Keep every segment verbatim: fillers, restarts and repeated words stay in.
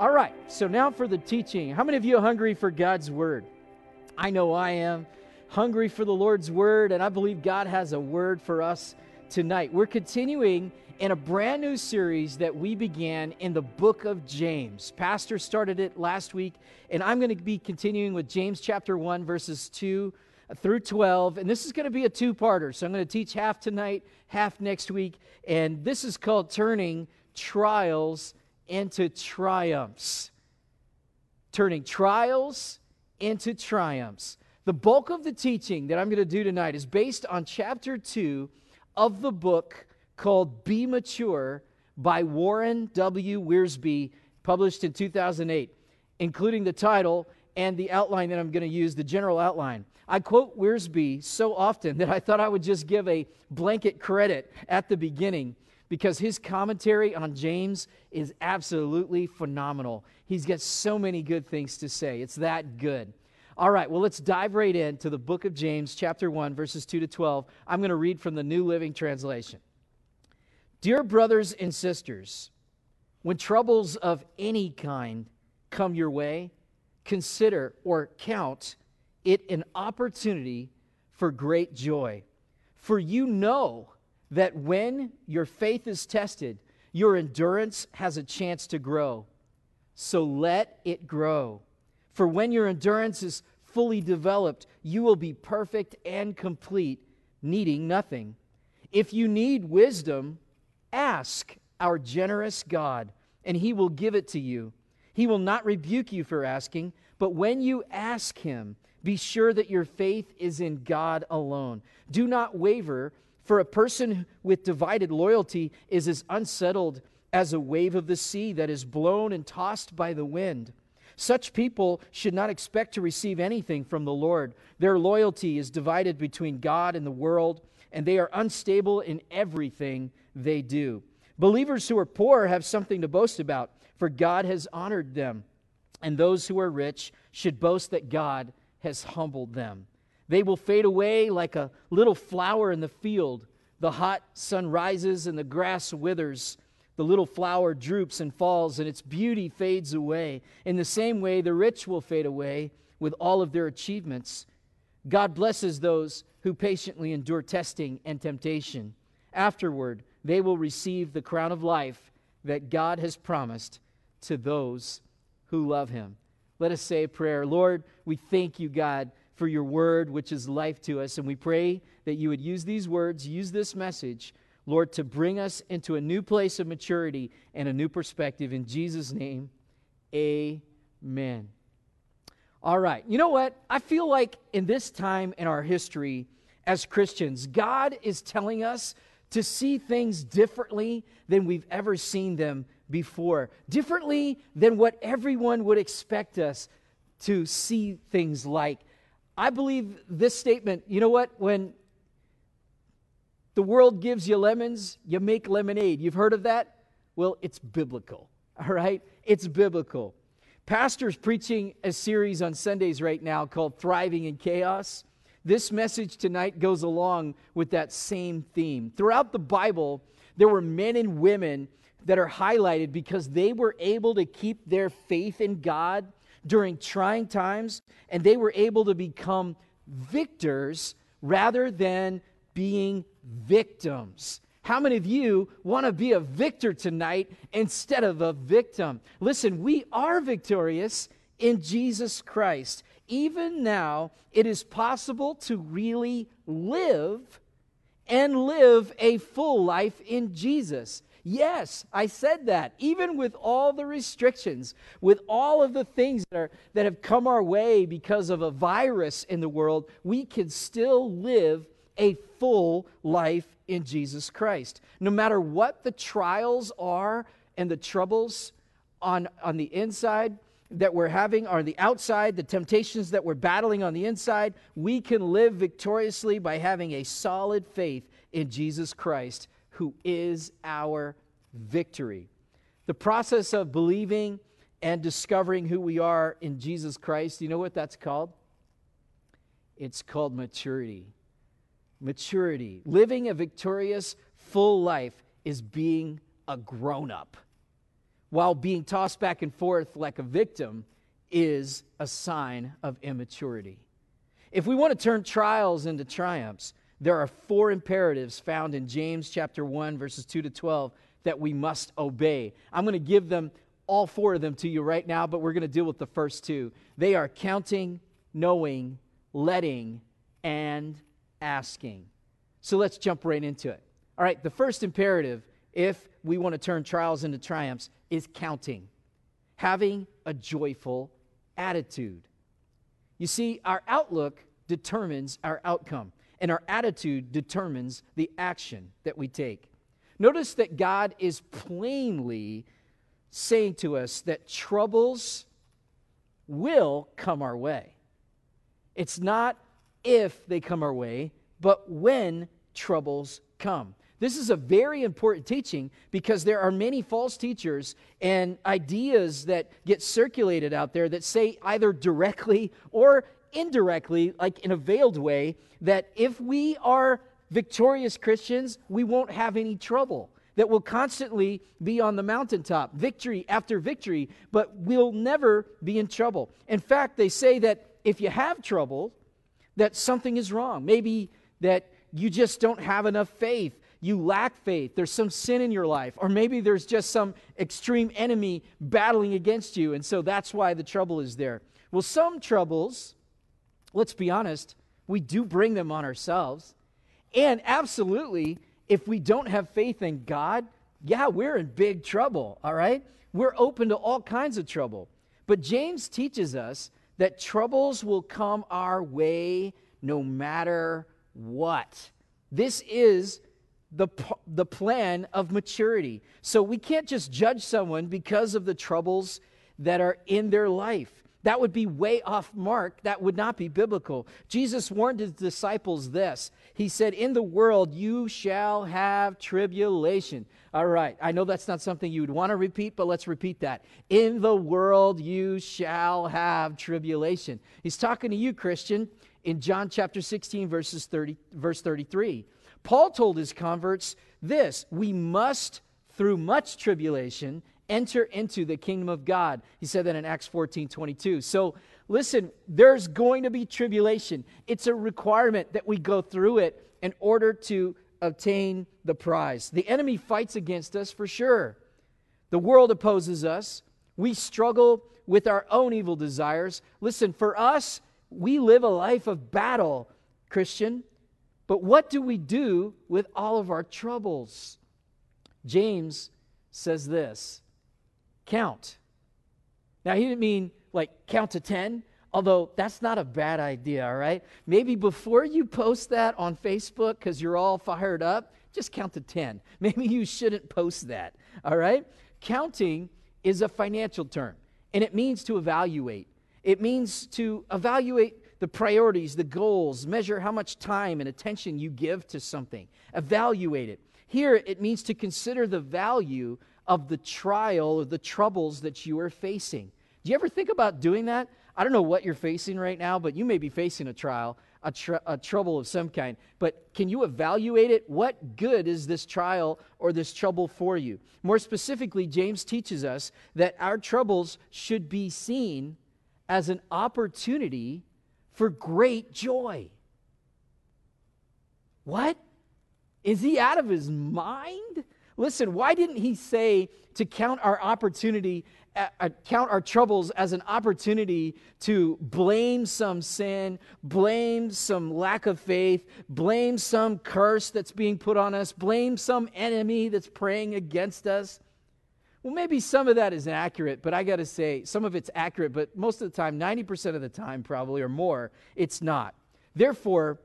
All right, so now for the teaching. How many of you are hungry for God's word? I know I am hungry for the Lord's word, and I believe God has a word for us tonight. We're continuing in a brand new series that we began in the book of James. Pastor started it last week, and I'm going to be continuing with James chapter one, verses two through twelve, and this is going to be a two-parter. So I'm going to teach half tonight, half next week, and this is called Turning Trials into Triumphs. Turning Trials into Triumphs. The bulk of the teaching that I'm going to do tonight is based on chapter two of the book called Be Mature by Warren W. Wiersbe, published in two thousand eight, including the title and the outline that I'm going to use, the general outline. I quote Wiersbe so often that I thought I would just give a blanket credit at the beginning because his commentary on James is absolutely phenomenal. He's got so many good things to say. It's that good. All right, well, let's dive right into the book of James, chapter one, verses two to twelve. I'm going to read from the New Living Translation. Dear brothers and sisters, when troubles of any kind come your way, consider or count it an opportunity for great joy. For you know that when your faith is tested, your endurance has a chance to grow. So let it grow. For when your endurance is fully developed, you will be perfect and complete, needing nothing. If you need wisdom, ask our generous God, and He will give it to you. He will not rebuke you for asking, but when you ask Him, be sure that your faith is in God alone. Do not waver, for a person with divided loyalty is as unsettled as a wave of the sea that is blown and tossed by the wind. Such people should not expect to receive anything from the Lord. Their loyalty is divided between God and the world, and they are unstable in everything they do. Believers who are poor have something to boast about, for God has honored them. And those who are rich should boast that God has humbled them. They will fade away like a little flower in the field. The hot sun rises and the grass withers. The little flower droops and falls, and its beauty fades away. In the same way, the rich will fade away with all of their achievements. God blesses those who patiently endure testing and temptation. Afterward, they will receive the crown of life that God has promised to those who love Him. Let us say a prayer. Lord, we thank you, God, for your word, which is life to us, and we pray that you would use these words, use this message, Lord, to bring us into a new place of maturity and a new perspective. In Jesus' name, amen. All right. You know what? I feel like in this time in our history as Christians, God is telling us to see things differently than we've ever seen them before, differently than what everyone would expect us to see things like. I believe this statement, you know what? When the world gives you lemons, you make lemonade. You've heard of that? Well, it's biblical, all right? It's biblical. Pastor's preaching a series on Sundays right now called Thriving in Chaos. This message tonight goes along with that same theme. Throughout the Bible, there were men and women that are highlighted because they were able to keep their faith in God during trying times, and they were able to become victors rather than being victims. How many of you want to be a victor tonight instead of a victim? Listen, we are victorious in Jesus Christ. Even now, it is possible to really live and live a full life in Jesus. Yes, I said that. Even with all the restrictions, with all of the things that are that have come our way because of a virus in the world, we can still live a full life in Jesus Christ. No matter what the trials are and the troubles on, on the inside that we're having, or the outside, the temptations that we're battling on the inside, we can live victoriously by having a solid faith in Jesus Christ, who is our victory. The process of believing and discovering who we are in Jesus Christ, you know what that's called? It's called maturity. Maturity. Living a victorious, full life is being a grown-up. while being tossed back and forth like a victim is a sign of immaturity. If we want to turn trials into triumphs, there are four imperatives found in James chapter one, verses two to twelve, that we must obey. I'm going to give them, all four of them to you right now, but we're going to deal with the first two. They are counting, knowing, letting, and asking. So let's jump right into it. All right, the first imperative, if we want to turn trials into triumphs, is counting. Having a joyful attitude. You see, our outlook determines our outcome, and our attitude determines the action that we take. Notice that God is plainly saying to us that troubles will come our way. It's not if they come our way, but when troubles come. This is a very important teaching because there are many false teachers and ideas that get circulated out there that say either directly or indirectly, like in a veiled way, that if we are victorious Christians, we won't have any trouble, that we'll constantly be on the mountaintop, victory after victory, but we'll never be in trouble. In fact, they say that if you have trouble, that something is wrong. Maybe that you just don't have enough faith. You lack faith, there's some sin in your life, or maybe there's just some extreme enemy battling against you, and so that's why the trouble is there. Well, some troubles, let's be honest, we do bring them on ourselves, and absolutely, if we don't have faith in God, yeah, we're in big trouble, all right? We're open to all kinds of trouble. But James teaches us that troubles will come our way no matter what. This is The, the plan of maturity. So we can't just judge someone because of the troubles that are in their life. That would be way off mark. That would not be biblical. Jesus warned his disciples this. He said, in the world you shall have tribulation. All right, I know that's not something you would want to repeat, but let's repeat that. In the world you shall have tribulation. He's talking to you, Christian, in John chapter sixteen, verses thirty, verse thirty-three. Paul told his converts this, we must, through much tribulation, enter into the kingdom of God. He said that in Acts fourteen twenty-two. So listen, there's going to be tribulation. It's a requirement that we go through it in order to obtain the prize. The enemy fights against us for sure. The world opposes us. We struggle with our own evil desires. Listen, for us, we live a life of battle, Christian. But what do we do with all of our troubles? James says this, count. Now, he didn't mean like count to ten, although that's not a bad idea, all right? Maybe before you post that on Facebook because you're all fired up, just count to ten. Maybe you shouldn't post that, all right? Counting is a financial term, and it means to evaluate. It means to evaluate the priorities, the goals, measure how much time and attention you give to something. Evaluate it. Here, it means to consider the value of the trial or the troubles that you are facing. Do you ever think about doing that? I don't know what you're facing right now, but you may be facing a trial, a, tr- a trouble of some kind. But can you evaluate it? What good is this trial or this trouble for you? More specifically, James teaches us that our troubles should be seen as an opportunity for great joy. What? Is he out of his mind? Listen, why didn't he say to count our opportunity, uh, count our troubles as an opportunity to blame some sin, blame some lack of faith, blame some curse that's being put on us, blame some enemy that's praying against us? Well, maybe some of that is accurate, but I got to say, some of it's accurate, but most of the time, ninety percent of the time probably or more, it's not. Therefore,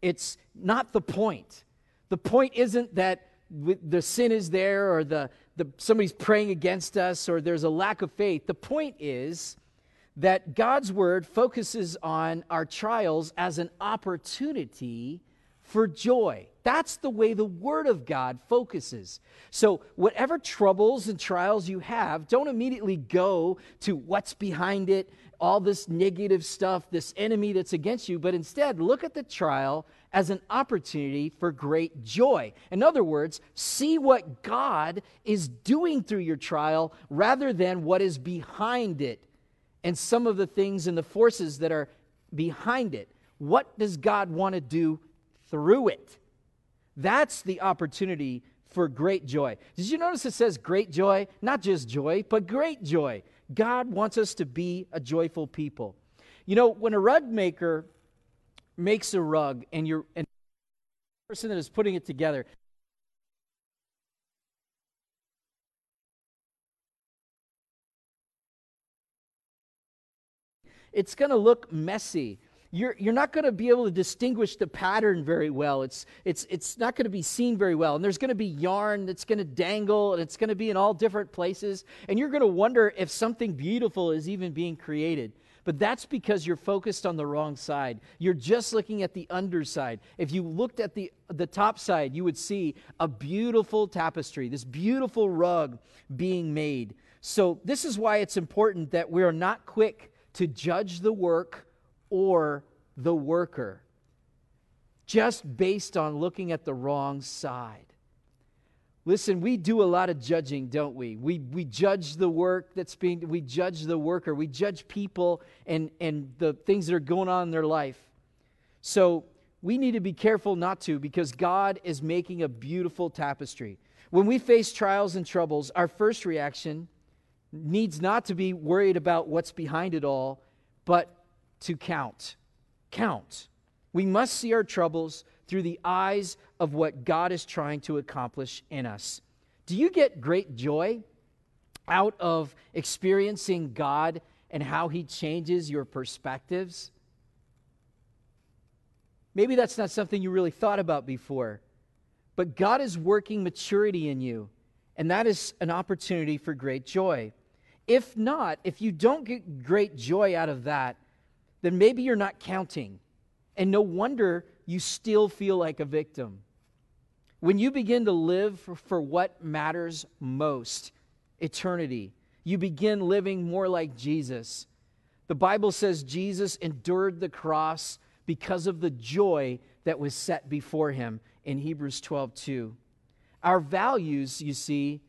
it's not the point. The point isn't that the sin is there or the, the somebody's praying against us or there's a lack of faith. The point is that God's word focuses on our trials as an opportunity for joy. That's the way the Word of God focuses. So whatever troubles and trials you have, don't immediately go to what's behind it, all this negative stuff, this enemy that's against you, but instead look at the trial as an opportunity for great joy. In other words, see what God is doing through your trial rather than what is behind it and some of the things and the forces that are behind it. What does God want to do through it? That's the opportunity for great joy. Did you notice it says great joy? Not just joy, but great joy. God wants us to be a joyful people. You know, when a rug maker makes a rug and you're and the person that is putting it together, it's going to look messy. You're, you're not going to be able to distinguish the pattern very well. It's, it's, it's not going to be seen very well. And there's going to be yarn that's going to dangle, and it's going to be in all different places. And you're going to wonder if something beautiful is even being created. But that's because you're focused on the wrong side. You're just looking at the underside. If you looked at the, the top side, you would see a beautiful tapestry, this beautiful rug being made. So this is why it's important that we are not quick to judge the work or the worker, just based on looking at the wrong side. Listen, we do a lot of judging, don't we? We we judge the work that's being, we judge the worker, we judge people and, and the things that are going on in their life. So we need to be careful not to, because God is making a beautiful tapestry. When we face trials and troubles, our first reaction needs not to be worried about what's behind it all, but to count. Count. We must see our troubles through the eyes of what God is trying to accomplish in us. Do you get great joy out of experiencing God and how He changes your perspectives? Maybe that's not something you really thought about before, but God is working maturity in you, and that is an opportunity for great joy. If not, if you don't get great joy out of that, then maybe you're not counting. And no wonder you still feel like a victim. When you begin to live for, for what matters most, eternity, you begin living more like Jesus. The Bible says Jesus endured the cross because of the joy that was set before Him in Hebrews twelve two. Our values, you see,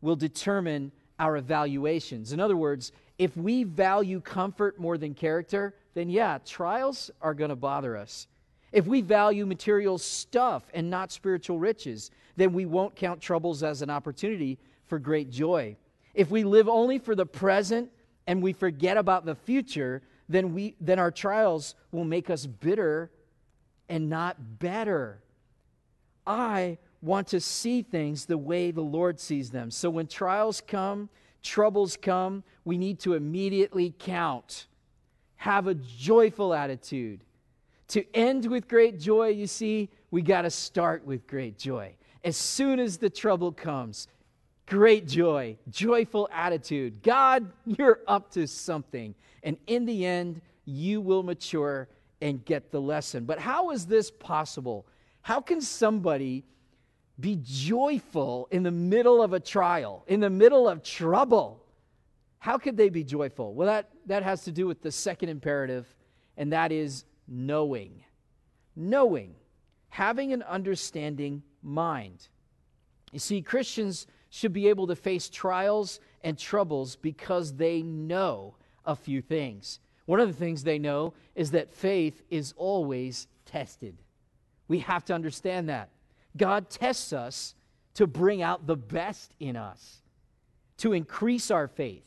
will determine our evaluations. In other words, if we value comfort more than character, then yeah, trials are going to bother us. If we value material stuff and not spiritual riches, then we won't count troubles as an opportunity for great joy. If we live only for the present and we forget about the future, then we then our trials will make us bitter and not better. I want to see things the way the Lord sees them. So when trials come, troubles come, we need to immediately count. Have a joyful attitude. To end with great joy, you see, we got to start with great joy. As soon as the trouble comes, great joy, joyful attitude. God, you're up to something. And in the end, you will mature and get the lesson. But how is this possible? How can somebody be joyful in the middle of a trial, in the middle of trouble? How could they be joyful? Well, that, that has to do with the second imperative, and that is knowing. Knowing. Having an understanding mind. You see, Christians should be able to face trials and troubles because they know a few things. One of the things they know is that faith is always tested. We have to understand that. God tests us to bring out the best in us, to increase our faith.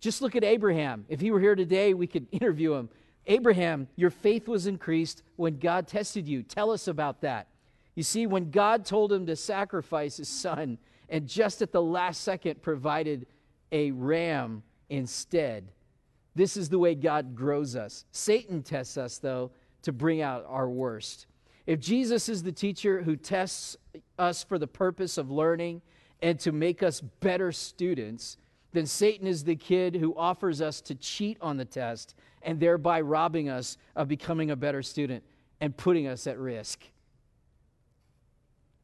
Just look at Abraham. If he were here today, we could interview him. Abraham, your faith was increased when God tested you. Tell us about that. You see, when God told him to sacrifice his son, and just at the last second provided a ram instead. This is the way God grows us. Satan tests us, though, to bring out our worst. If Jesus is the teacher who tests us for the purpose of learning and to make us better students, then Satan is the kid who offers us to cheat on the test and thereby robbing us of becoming a better student and putting us at risk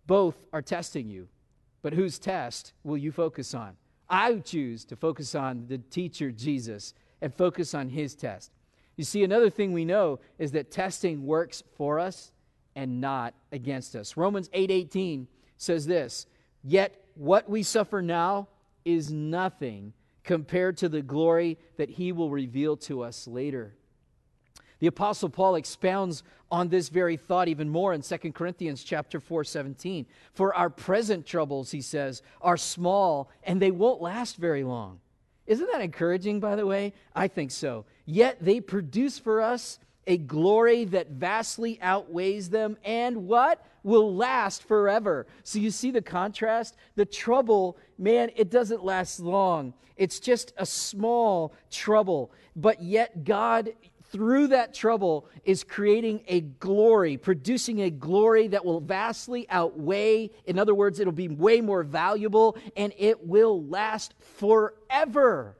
Both are testing you, but whose test will you focus on? I choose to focus on the teacher, Jesus, and focus on his test. You see, another thing we know is that testing works for us and not against us. Romans eight eighteen says this, "Yet what we suffer now is nothing compared to the glory that he will reveal to us later." The Apostle Paul expounds on this very thought even more in Second Corinthians chapter four, seventeen. "For our present troubles," he says, "are small, and they won't last very long." Isn't that encouraging, by the way? I think so. "Yet they produce for us a glory that vastly outweighs them, and what? Will last forever." So you see the contrast? The trouble, man, it doesn't last long. It's just a small trouble, but yet God, through that trouble, is creating a glory, producing a glory that will vastly outweigh. In other words, it'll be way more valuable, and it will last forever.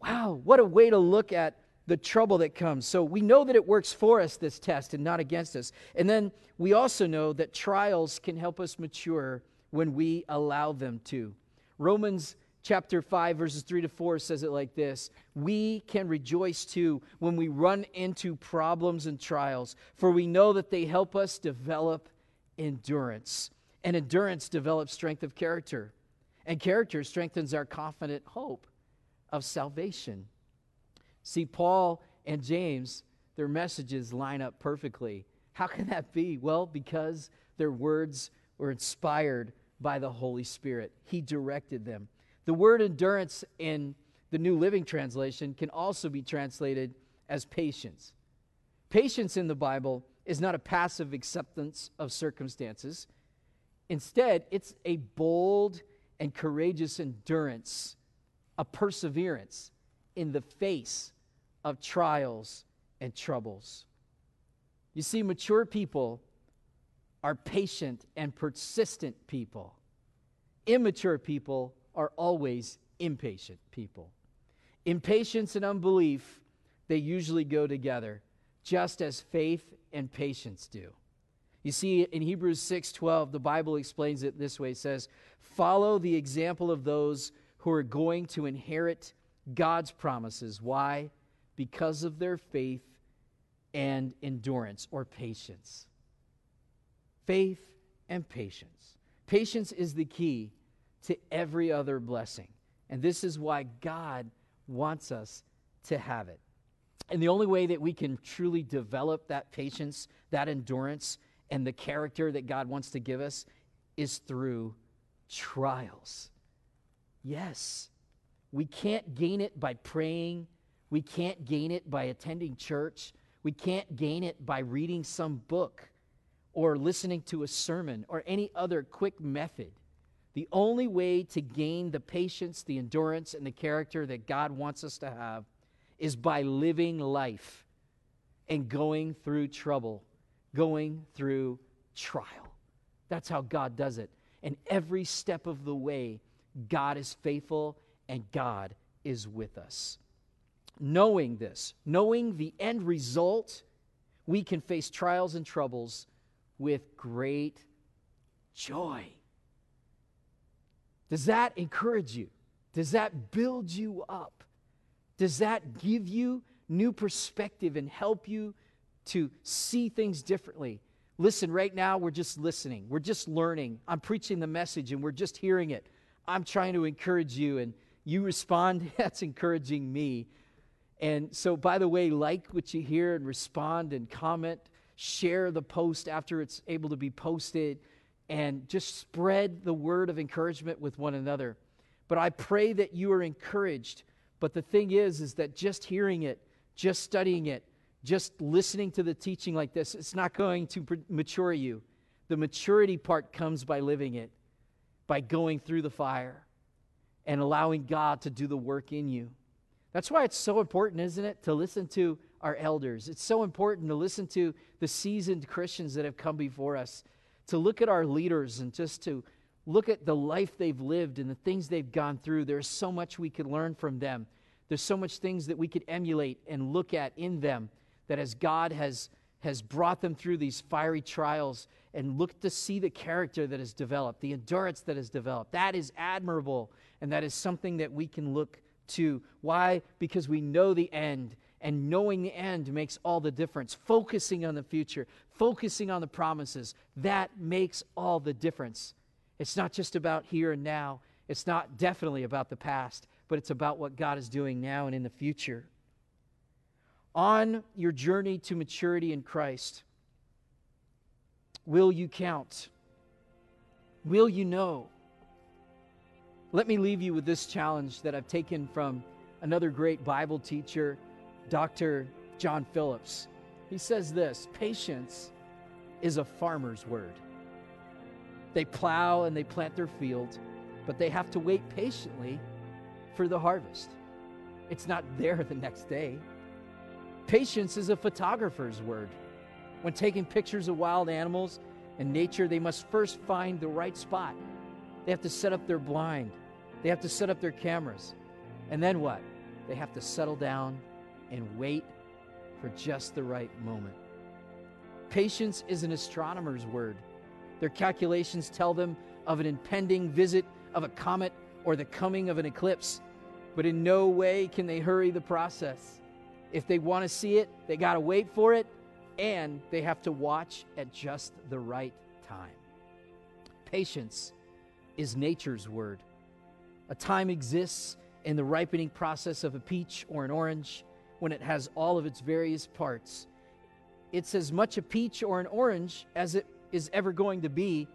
Wow, what a way to look at the trouble that comes. So we know that it works for us, this test, and not against us. And then we also know that trials can help us mature when we allow them to. Romans Chapter five, verses three to four says it like this, "We can rejoice too when we run into problems and trials, for we know that they help us develop endurance. And endurance develops strength of character. And character strengthens our confident hope of salvation." See, Paul and James, their messages line up perfectly. How can that be? Well, because their words were inspired by the Holy Spirit. He directed them. The word endurance in the New Living Translation can also be translated as patience. Patience in the Bible is not a passive acceptance of circumstances. Instead, it's a bold and courageous endurance, a perseverance in the face of trials and troubles. You see, mature people are patient and persistent people. Immature people are always impatient people. Impatience and unbelief, they usually go together, just as faith and patience do. You see, in Hebrews six twelve, the Bible explains it this way. It says, "Follow the example of those who are going to inherit God's promises." Why? Because of their faith and endurance, or patience. Faith and patience. Patience is the key to every other blessing. And this is why God wants us to have it. And the only way that we can truly develop that patience, that endurance, and the character that God wants to give us is through trials. Yes, we can't gain it by praying. We can't gain it by attending church. We can't gain it by reading some book or listening to a sermon or any other quick method. The only way to gain the patience, the endurance, and the character that God wants us to have is by living life and going through trouble, going through trial. That's how God does it. And every step of the way, God is faithful and God is with us. Knowing this, knowing the end result, we can face trials and troubles with great joy. Does that encourage you? Does that build you up? Does that give you new perspective and help you to see things differently? Listen, right now we're just listening. We're just learning. I'm preaching the message and we're just hearing it. I'm trying to encourage you and you respond, that's encouraging me. And so, by the way, like what you hear and respond and comment. Share the post after it's able to be posted. And just spread the word of encouragement with one another. But I pray that you are encouraged. But the thing is, is that just hearing it, just studying it, just listening to the teaching like this, it's not going to mature you. The maturity part comes by living it, by going through the fire and allowing God to do the work in you. That's why it's so important, isn't it, to listen to our elders. It's so important to listen to the seasoned Christians that have come before us, to look at our leaders and just to look at the life they've lived and the things they've gone through. There's so much we could learn from them. There's so much things that we could emulate and look at in them that as God has has brought them through these fiery trials, and look to see the character that is developed, the endurance that is developed. That is admirable, and that is something that we can look to. Why? Because we know the end, and knowing the end makes all the difference. Focusing on the future, focusing on the promises, that makes all the difference. It's not just about here and now. It's not definitely about the past, but it's about what God is doing now and in the future. On your journey to maturity in Christ, will you count? Will you know? Let me leave you with this challenge that I've taken from another great Bible teacher, Doctor John Phillips. He says this: patience is a farmer's word. They plow and they plant their field, but they have to wait patiently for the harvest. It's not there the next day. Patience is a photographer's word. When taking pictures of wild animals and nature, they must first find the right spot. They have to set up their blind. They have to set up their cameras. And then what? They have to settle down and wait for just the right moment. Patience is an astronomer's word. Their calculations tell them of an impending visit of a comet or the coming of an eclipse, but in no way can they hurry the process. If they want to see it, they got to wait for it, and they have to watch at just the right time. Patience is nature's word. A time exists in the ripening process of a peach or an orange when it has all of its various parts. It's as much a peach or an orange as it is ever going to be,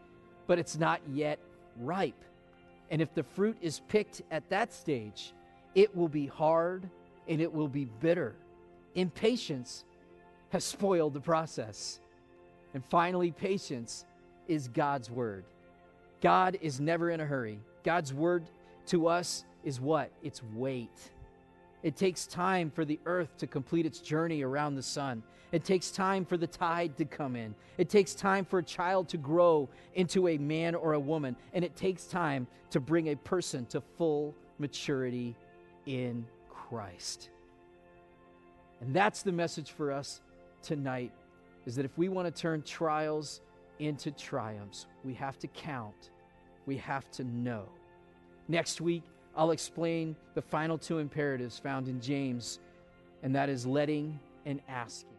but it's not yet ripe. And if the fruit is picked at that stage, it will be hard and it will be bitter. Impatience has spoiled the process. And finally, patience is God's word. God is never in a hurry. God's word to us is what? It's wait. It takes time for the earth to complete its journey around the sun. It takes time for the tide to come in. It takes time for a child to grow into a man or a woman. And it takes time to bring a person to full maturity in Christ. And that's the message for us tonight, is that if we want to turn trials into triumphs, we have to count, we have to know. Next week, I'll explain the final two imperatives found in James, and that is letting and asking.